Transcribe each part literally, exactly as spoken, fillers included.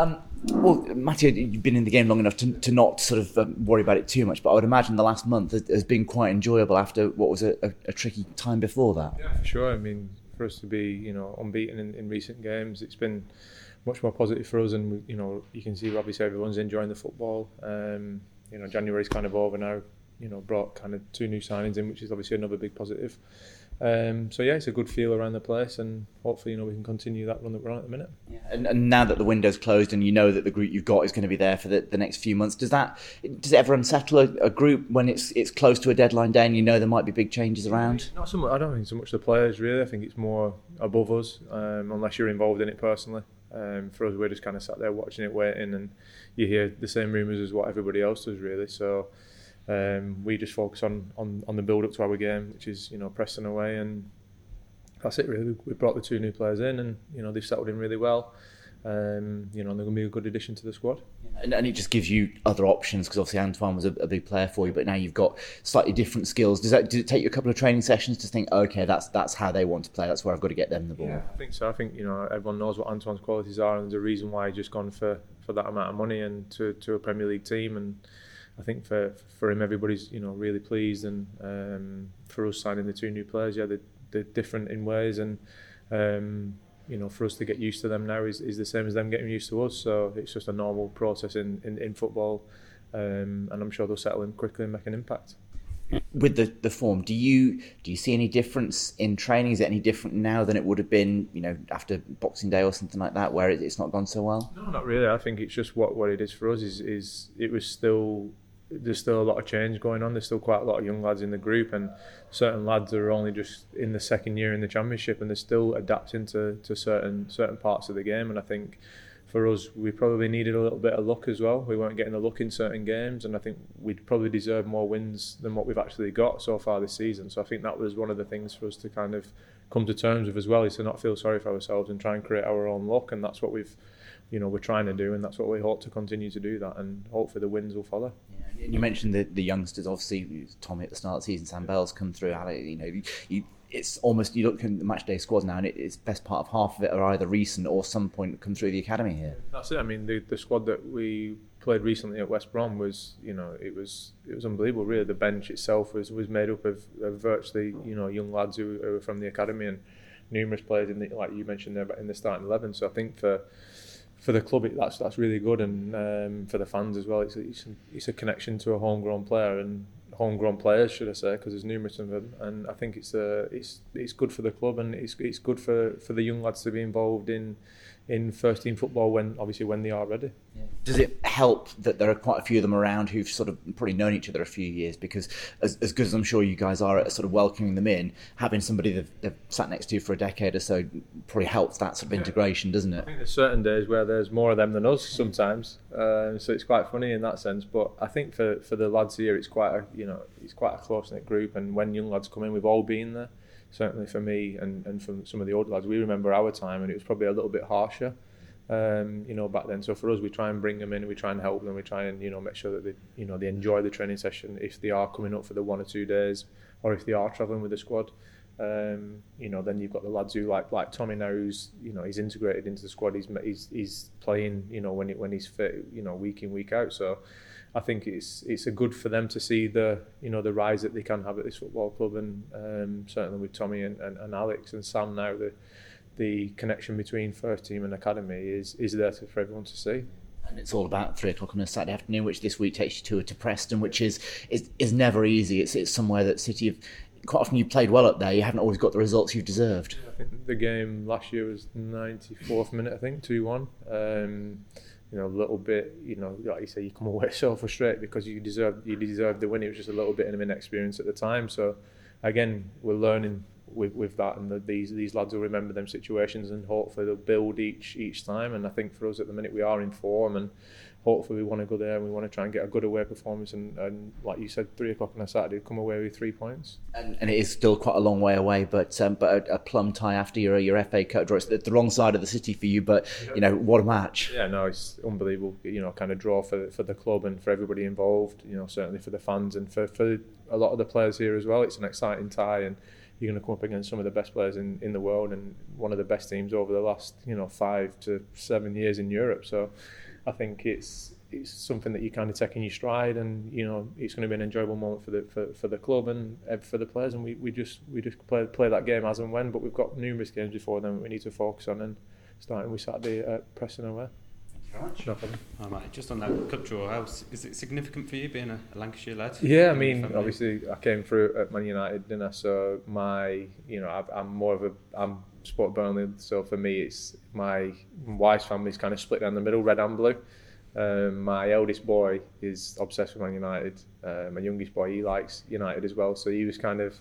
Um, well, Matthew, you've been in the game long enough to, to not sort of um, worry about it too much, but I would imagine the last month has, has been quite enjoyable after what was a, a, a tricky time before that. Yeah, for sure. I mean, for us to be, you know, unbeaten in, in recent games, it's been much more positive for us, and, you know, you can see obviously everyone's enjoying the football. Um, you know, January's kind of over now, you know, brought kind of two new signings in, which is obviously another big positive. Um, so yeah, it's a good feel around the place, and hopefully, you know, we can continue that run that we're on at the minute. Yeah. And, and now that the window's closed, and you know that the group you've got is going to be there for the, the next few months, does that does it ever unsettle a, a group when it's it's close to a deadline day, and you know there might be big changes around? Not so much. I don't think so much the players really. I think it's more above us, um, unless you're involved in it personally. Um, for us, we're just kind of sat there watching it, waiting, and you hear the same rumours as what everybody else does, really. So. Um, we just focus on, on, on the build-up to our game, which is, you know, Preston away, and that's it really. We brought the two new players in, and, you know, they've settled in really well. Um, you know, and they're going to be a good addition to the squad. And, and it just gives you other options, because obviously Antoine was a, a big player for you, but now you've got slightly different skills. Does that? Did it take you a couple of training sessions to think, okay, that's that's how they want to play, that's where I've got to get them the ball? Yeah, I think so. I think, you know, everyone knows what Antoine's qualities are, and there's a reason why he's just gone for, for that amount of money and to, to a Premier League team. And I think for for him, everybody's, you know, really pleased, and um, for us signing the two new players, yeah, they're, they're different in ways, and um, you know, for us to get used to them now is, is the same as them getting used to us. So it's just a normal process in in, in football, um, and I'm sure they'll settle in quickly and make an impact. With the, the form, do you do you see any difference in training? Is it any different now than it would have been, you know, after Boxing Day or something like that, where it, it's not gone so well? No, not really. I think it's just what, what it is for us is is it was still there's still a lot of change going on. There's still quite a lot of young lads in the group, and certain lads are only just in the second year in the Championship, and they're still adapting to, to certain certain parts of the game. And I think for us, we probably needed a little bit of luck as well. We weren't getting the luck in certain games, and I think we'd probably deserve more wins than what we've actually got so far this season. So I think that was one of the things for us to kind of come to terms with as well, is to not feel sorry for ourselves and try and create our own luck. And that's what we've, you know, we're trying to do, and that's what we hope to continue to do that, and hopefully the wins will follow. Yeah, and you mentioned the, the youngsters, obviously, Tommy at the start of the season, Sam Bell's come through, you know, you, you it's almost, you look at the match day squad now, and it, it's best part of half of it are either recent or some point come through the academy here. That's it. I mean, the, the squad that we played recently at West Brom was, you know, it was it was unbelievable really. The bench itself was, was made up of, of virtually, you know, young lads who, who were from the academy, and numerous players in the, like you mentioned there, in the starting eleven. So I think for for the club, it, that's that's really good, and um, for the fans as well. It's it's, it's a connection to a homegrown player, and homegrown players, should I say, because there's numerous of them, and I think it's uh, it's it's good for the club, and it's it's good for, for the young lads to be involved in in first team football when obviously when they are ready. Yeah. Does it help that there are quite a few of them around who've sort of probably known each other a few years? Because as, as good as I'm sure you guys are at sort of welcoming them in, having somebody they've, they've sat next to for a decade or so probably helps that sort of integration, doesn't it? I think there's certain days where there's more of them than us sometimes, uh, so it's quite funny in that sense. But I think for, for the lads here, it's quite a, you know, it's quite a close-knit group, and when young lads come in, we've all been there. Certainly for me and, and from some of the older lads, we remember our time, and it was probably a little bit harsher, um, you know, back then. So for us, we try and bring them in, we try and help them, we try and, you know, make sure that they, you know, they enjoy the training session if they are coming up for the one or two days, or if they are travelling with the squad. Um, you know, then you've got the lads who like like Tommy now, who's, you know, he's integrated into the squad. He's he's, he's playing, you know, when it, when he's fit, you know, week in, week out. So I think it's it's a good for them to see the, you know, the rise that they can have at this football club, and um, certainly with Tommy and, and, and Alex and Sam now, the the connection between first team and academy is is there to, for everyone to see. And it's all about three o'clock on a Saturday afternoon, which this week takes you to to Preston, which is is, is never easy. It's it's somewhere that City have quite often, you played well up there, you haven't always got the results you've deserved. I think the game last year was ninety-fourth minute, I think, two one. Um, you know, a little bit, you know, like you say, you come away so frustrated because you deserve you deserve the win. It was just a little bit of an inexperience at the time. So again, we're learning with with that, and the, these these lads will remember them situations, and hopefully they'll build each each time. And I think for us at the minute, we are in form, and hopefully we want to go there and we want to try and get a good away performance, and, and like you said, three o'clock on a Saturday, come away with three points. And, and it is still quite a long way away, but um, but a, a plum tie after your your F A Cup draw. It's the, the wrong side of the city for you, but you know, what a match. Yeah, no, it's unbelievable. You know, kind of draw for for the club and for everybody involved. You know, certainly for the fans and for for a lot of the players here as well. It's an exciting tie, and you're going to come up against some of the best players in, in the world and one of the best teams over the last, you know, five to seven years in Europe. So I think it's it's something that you kind of take in your stride, and you know it's going to be an enjoyable moment for the for, for the club and for the players. And we, we just we just play play that game as and when. But we've got numerous games before then that we need to focus on, and starting with Saturday at Preston away. No problem. Just on that club draw, how is it significant for you being a Lancashire lad? Yeah, I mean, obviously I came through at Man United, didn't I? So my, you know, I'm more of a, I'm Sport Burnley, so for me it's, my wife's family's kind of split down the middle, red and blue. Um, my eldest boy is obsessed with Man United. Uh, my youngest boy, he likes United as well, so he was kind of,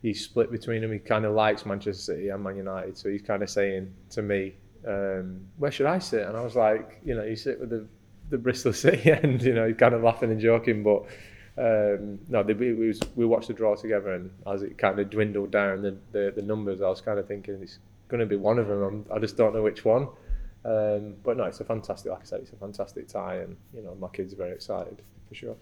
he's split between them. He kind of likes Manchester City and Man United, so he's kind of saying to me, Um, where should I sit? And I was like, you know, you sit with the the Bristol City end, you know, he's kind of laughing and joking, but um, no, they, we, was, we watched the draw together, and as it kind of dwindled down the, the, the numbers, I was kind of thinking it's going to be one of them. I'm, I just don't know which one. Um, but no, it's a fantastic, like I said, it's a fantastic tie, and, you know, my kids are very excited for sure.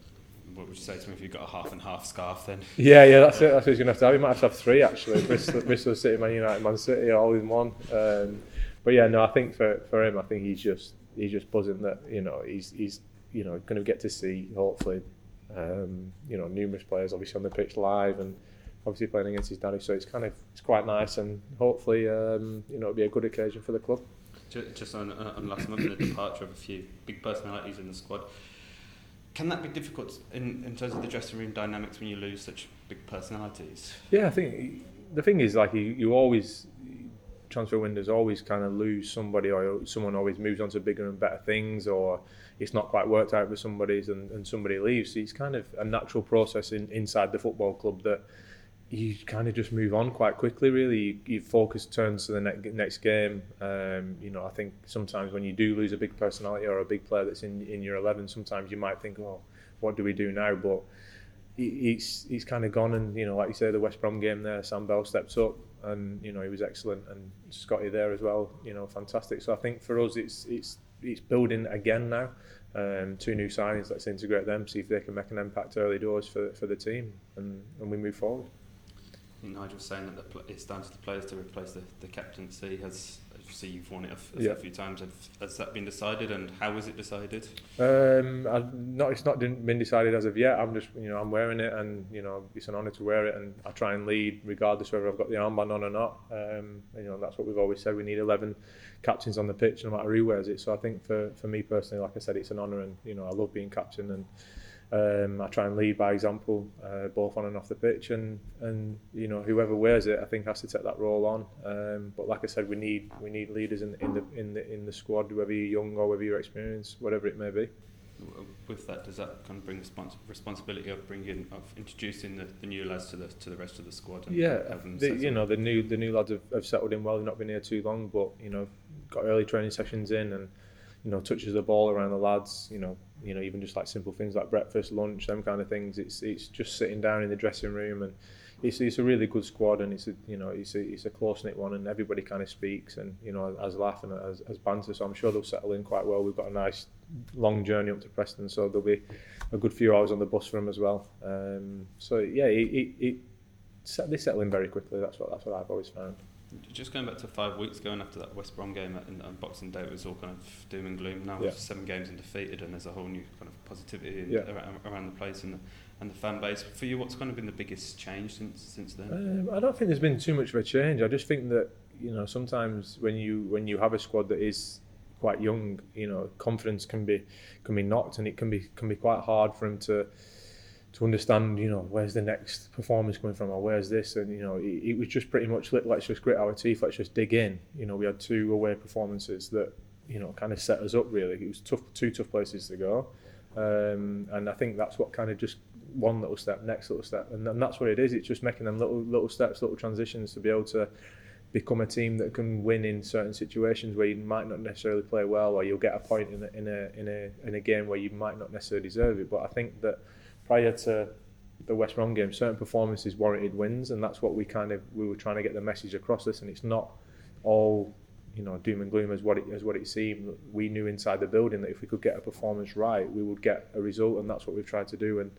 What would you say to me if you've got a half and half scarf then? Yeah, yeah, that's it. That's what he's going to have to have. He might have to have three actually, Bristol, Bristol City, Man United, Man City, all in one. Um, But yeah, no, I think for, for him, I think he's just he's just buzzing that, you know, he's he's you know going to get to see, hopefully, um, you know, numerous players obviously on the pitch live, and obviously playing against his daddy. So it's kind of it's quite nice, and hopefully, um, you know, it'll be a good occasion for the club. Just on, on last month, the departure of a few big personalities in the squad. Can that be difficult in, in terms of the dressing room dynamics when you lose such big personalities? Yeah, I think the thing is, like, you, you always. Transfer windows always kind of lose somebody, or someone always moves on to bigger and better things, or it's not quite worked out with somebody's and, and somebody leaves. So it's kind of a natural process in, inside the football club that you kind of just move on quite quickly, really. You, your focus turns to the ne- next game. Um, you know, I think sometimes when you do lose a big personality or a big player that's in, in your eleven, sometimes you might think, well, what do we do now? But it's it's kind of gone, and, you know, like you say, the West Brom game there, Sam Bell steps up, and, you know, he was excellent, and Scotty there as well, you know, fantastic. So I think for us it's it's it's building again now. Um, two new signings, let's integrate them, see if they can make an impact early doors for, for the team, and, and we move forward. I think Nigel's saying that the, it's down to the players to replace the, the captaincy. Has obviously you've won it a, a yeah. few times. Has that been decided, and how is it decided? Um, I've not, it's not been decided as of yet. I'm just, you know, I'm wearing it, and, you know, it's an honour to wear it, and I try and lead regardless whether I've got the armband on or not. Um, and, you know, that's what we've always said. We need eleven captains on the pitch, no matter who wears it. So I think for for me personally, like I said, it's an honour, and, you know, I love being captain, and. Um, I try and lead by example, uh, both on and off the pitch, and, and you know, whoever wears it, I think, has to take that role on. Um, but like I said, we need we need leaders in, in the in the in the squad, whether you're young or whether you're experienced, whatever it may be. With that, does that kind of bring respons- responsibility of bringing of introducing the, the new lads to the to the rest of the squad? And yeah, the, you know, the new the new lads have, have settled in well. They've not been here too long, but, you know, got early training sessions in, and, you know, touches the ball around the lads, you know. You know, even just like simple things like breakfast, lunch, them kind of things. It's it's just sitting down in the dressing room, and it's it's a really good squad, and it's a, you know, it's a it's a close knit one, and everybody kind of speaks, and, you know, as laugh and as, as banter. So I'm sure they'll settle in quite well. We've got a nice long journey up to Preston, so there'll be a good few hours on the bus for them as well. Um, so yeah, it, it, it they settle in very quickly. That's what that's what I've always found. Just going back to five weeks ago, and after that West Brom game on Boxing Day, it was all kind of doom and gloom. Now, yeah. With seven games undefeated, and there's a whole new kind of positivity in, yeah. around, around the place and the, and the fan base. For you, what's kind of been the biggest change since since then? Um, I don't think there's been too much of a change. I just think that, you know, sometimes when you when you have a squad that is quite young, you know, confidence can be can be knocked, and it can be can be quite hard for him to. to understand, you know, where's the next performance coming from, or where's this, and, you know, it, it was just pretty much, let's just grit our teeth, let's just dig in. You know, we had two away performances that, you know, kind of set us up, really. It was tough, two tough places to go, um, and I think that's what kind of just one little step, next little step, and, and that's what it is. It's just making them little little steps, little transitions to be able to become a team that can win in certain situations where you might not necessarily play well, or you'll get a point in a, in a, in a, in a game where you might not necessarily deserve it. But I think that prior to the West Brom game, certain performances warranted wins, and that's what we kind of we were trying to get the message across. Listen, it's not all, you know, doom and gloom as what it as what it seemed. We knew inside the building that if we could get a performance right, we would get a result, and that's what we've tried to do. And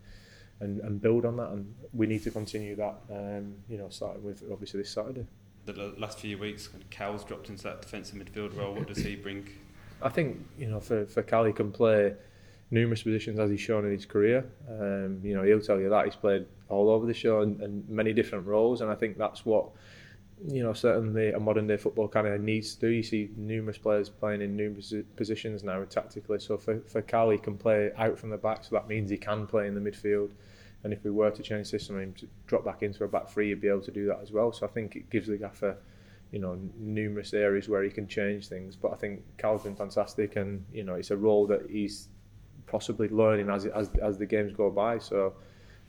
and, and build on that. And we need to continue that, um, you know, starting with obviously this Saturday. The last few weeks, Cal's dropped into that defensive midfield role. What does he bring? I think, you know, for, for Cal, he can play numerous positions as he's shown in his career. Um, you know, he'll tell you that he's played all over the show and, and many different roles, and I think that's what, you know, certainly a modern day football kind of needs to do. You see numerous players playing in numerous positions now tactically. So for, for Cal, he can play out from the back, so that means he can play in the midfield. And if we were to change system and drop back into a back three, he'd be able to do that as well. So I think it gives the gaffer, you know, numerous areas where he can change things. But I think Cal's been fantastic, and you know, it's a role that he's possibly learning as as as the games go by. So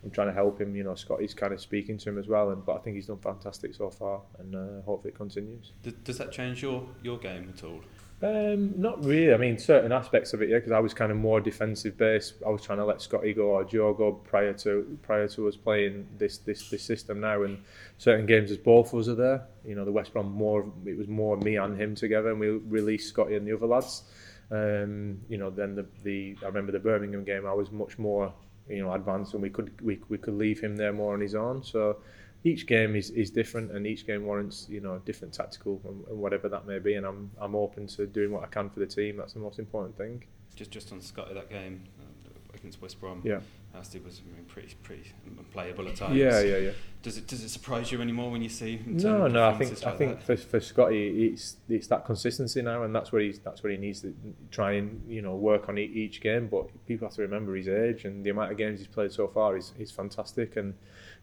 I'm trying to help him. You know, Scotty's kind of speaking to him as well, and but I think he's done fantastic so far, and uh, hopefully it continues. Does that change your your game at all? Um, not really. I mean, certain aspects of it, yeah, because I was kind of more defensive based. I was trying to let Scotty go or Joe go prior to prior to us playing this this, this system now. And certain games, as both of us are there, you know, the West Brom more it was more me and him together, and we released Scotty and the other lads. Um, you know, then the the I remember the Birmingham game. I was much more, you know, advanced, and we could we we could leave him there more on his own. So each game is, is different, and each game warrants, you know, different tactical and, and whatever that may be. And I'm I'm open to doing what I can for the team. That's the most important thing. Just just on Scotty, that game uh, against West Brom, yeah, Ashton was I mean, pretty pretty unplayable at times. Yeah, yeah, yeah. Does it does it surprise you anymore when you see him? No, no. I think like I think that? for for Scotty, it's it's that consistency now, and that's where he's that's where he needs to try and, you know, work on each game. But people have to remember his age, and the amount of games he's played so far is is fantastic. And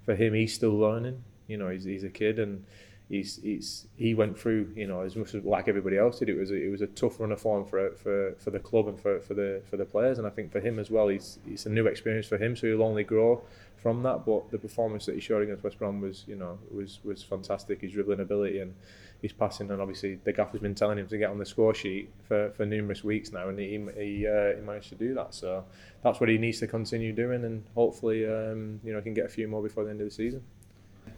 for him, he's still learning. You know, he's he's a kid, and he's he's he went through, you know, as much as like everybody else did. It was a, it was a tough run of form for for for the club and for for the for the players. And I think for him as well, he's it's a new experience for him, so he'll only grow from that. But the performance that he showed against West Brom was, you know, was was fantastic. His dribbling ability and his passing, and obviously the gaffer's been telling him to get on the score sheet for, for numerous weeks now, and he he, uh, he managed to do that. So that's what he needs to continue doing, and hopefully um, you know, he can get a few more before the end of the season.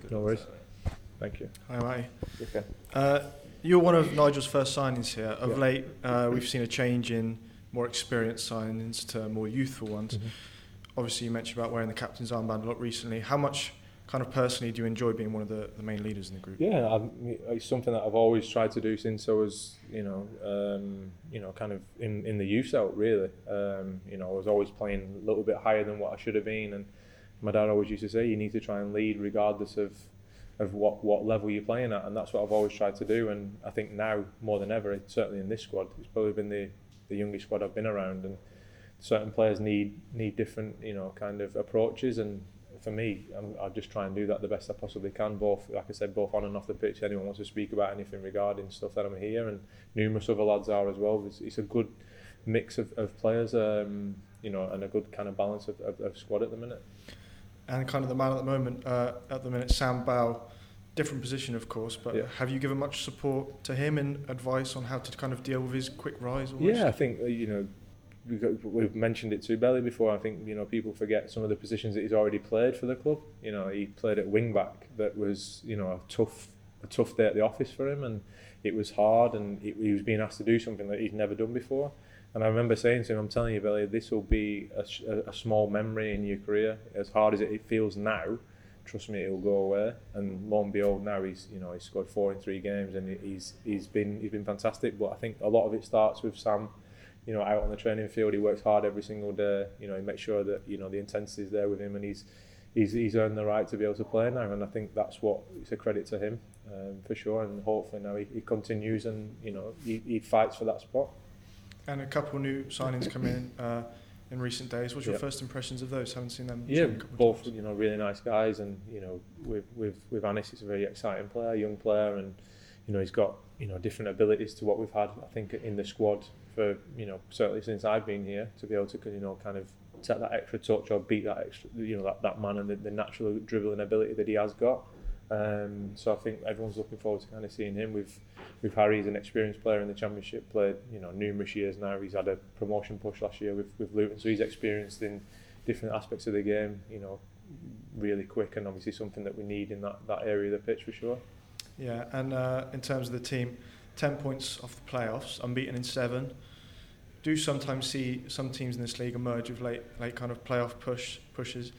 Good no worries. Saturday. Thank you. Hi, Matty. Okay. Uh, you're one of Nigel's first signings here. Of yeah. late, uh, we've seen a change in more experienced signings to more youthful ones. Mm-hmm. Obviously, you mentioned about wearing the captain's armband a lot recently. How much, kind of personally, do you enjoy being one of the, the main leaders in the group? Yeah, I've, it's something that I've always tried to do since I was, you know, um, you know, kind of in, in the youth out, really. Um, you know, I was always playing a little bit higher than what I should have been, and my dad always used to say, you need to try and lead regardless of of what, what level you're playing at, and that's what I've always tried to do. And I think now, more than ever, certainly in this squad, it's probably been the, the youngest squad I've been around, and certain players need need different, you know, kind of approaches. And for me, I'm, I'll just try and do that the best I possibly can, both, like I said, both on and off the pitch. Anyone wants to speak about anything regarding stuff that I'm here, and numerous other lads are as well. It's, it's a good mix of, of players, um, you know, and a good kind of balance of, of, of squad at the minute. And kind of the man at the moment, uh, at the minute, Sam Bell, different position, of course, but yeah. Have you given much support to him and advice on how to kind of deal with his quick rise? Almost? Yeah, I think, you know, we've mentioned it to Belly before. I think, you know, people forget some of the positions that he's already played for the club. You know, he played at wing back. That was, you know, a tough a tough day at the office for him, and it was hard, and it, he was being asked to do something that he'd never done before. And I remember saying to him, I'm telling you, Belly, this will be a, a small memory in your career. As hard as it feels now, trust me, it'll go away. And lo and behold, now he's, you know, he's scored four in three games, and he's he's been he's been fantastic. But I think a lot of it starts with Sam. You know, out on the training field, he works hard every single day. You know, he makes sure that, you know, the intensity is there with him, and he's he's he's earned the right to be able to play now. And I think that's what, it's a credit to him, um, for sure. And hopefully now he, he continues, and you know, he, he fights for that spot. And a couple new signings come in uh, in recent days. What's your yeah. first impressions of those? Haven't seen them. Yeah, both times. You know, really nice guys, and you know, with with with Anis, he's a very exciting player, young player, and you know, he's got, you know, different abilities to what we've had, I think, in the squad for, you know, certainly since I've been here, to be able to, you know, kind of take that extra touch or beat that extra, you know, that, that man, and the, the natural dribbling ability that he has got. Um, so I think everyone's looking forward to kind of seeing him. With with Harry, he's an experienced player in the Championship, played, you know, numerous years now. He's had a promotion push last year with, with Luton, so he's experienced in different aspects of the game, you know, really quick, and obviously something that we need in that, that area of the pitch for sure. Yeah, and uh, in terms of the team, ten points off the playoffs, unbeaten in seven. Do sometimes see some teams in this league emerge with late, late kind of playoff push pushes.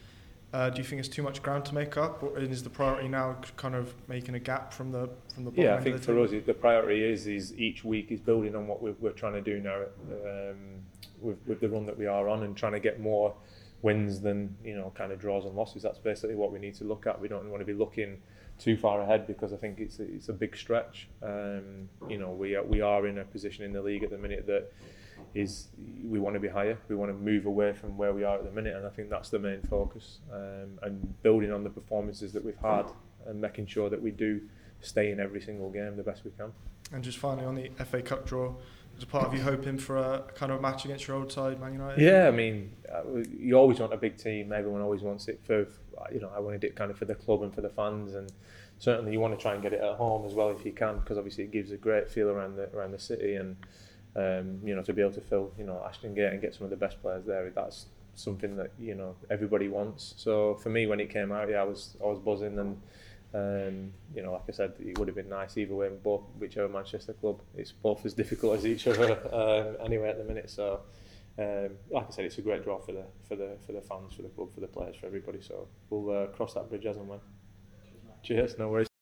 Uh, do you think it's too much ground to make up, or is the priority now kind of making a gap from the from the bottom? Yeah, I think for us the priority is is each week is building on what we're, we're trying to do now um, with with the run that we are on, and trying to get more wins than, you know, kind of draws and losses. That's basically what we need to look at. We don't want to be looking too far ahead, because I think it's a, it's a big stretch. Um, you know, we are, we are in a position in the league at the minute that is, we want to be higher, we want to move away from where we are at the minute, and I think that's the main focus, um, and building on the performances that we've had and making sure that we do stay in every single game the best we can. And just finally on the F A Cup draw, was a part of you hoping for a kind of match against your old side, Man United? Yeah, I mean, you always want a big team, everyone always wants it for, you know, I wanted it kind of for the club and for the fans, and certainly you want to try and get it at home as well if you can, because obviously it gives a great feel around the, around the city, and Um, you know, to be able to fill, you know, Ashton Gate and get some of the best players there, that's something that, you know, everybody wants. So for me, when it came out, yeah, I was I was buzzing, and um, you know, like I said, it would have been nice either way, both whichever Manchester club. It's both as difficult as each other um, anyway at the minute. So um, like I said, it's a great draw for the for the for the fans, for the club, for the players, for everybody. So we'll uh, cross that bridge as and when. Cheers, no worries.